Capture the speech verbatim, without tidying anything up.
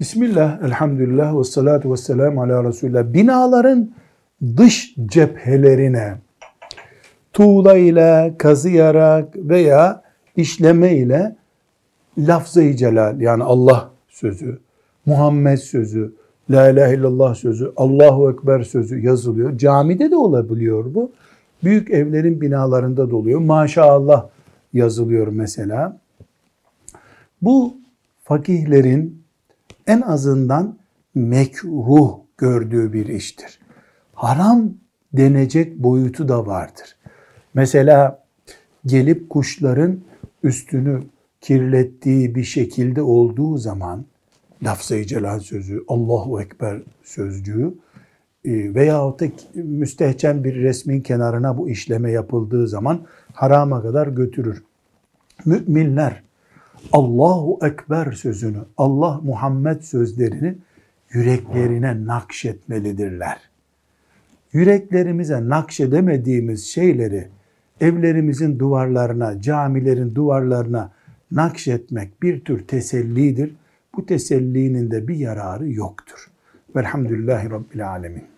Bismillah, elhamdülillah ve salatu ve selamu ala Resulullah. Binaların dış cephelerine tuğlayla, kazıyarak veya işleme ile lafz-ı celal, yani Allah sözü, Muhammed sözü, La ilahe illallah sözü, Allahu Ekber sözü yazılıyor. Camide de olabiliyor bu. Büyük evlerin binalarında da oluyor. Maşallah yazılıyor mesela. Bu fakihlerin en azından mekruh gördüğü bir iştir. Haram denecek boyutu da vardır. Mesela gelip kuşların üstünü kirlettiği bir şekilde olduğu zaman lafz-ı celal sözü, Allahu Ekber sözcüğü veyahut da müstehcen bir resmin kenarına bu işleme yapıldığı zaman harama kadar götürür. Müminler Allahu Ekber sözünü, Allah Muhammed sözlerini yüreklerine nakşetmelidirler. Yüreklerimize nakşedemediğimiz şeyleri evlerimizin duvarlarına, camilerin duvarlarına nakşetmek bir tür tesellidir. Bu tesellinin de bir yararı yoktur. Velhamdülillahi Rabbil Alemin.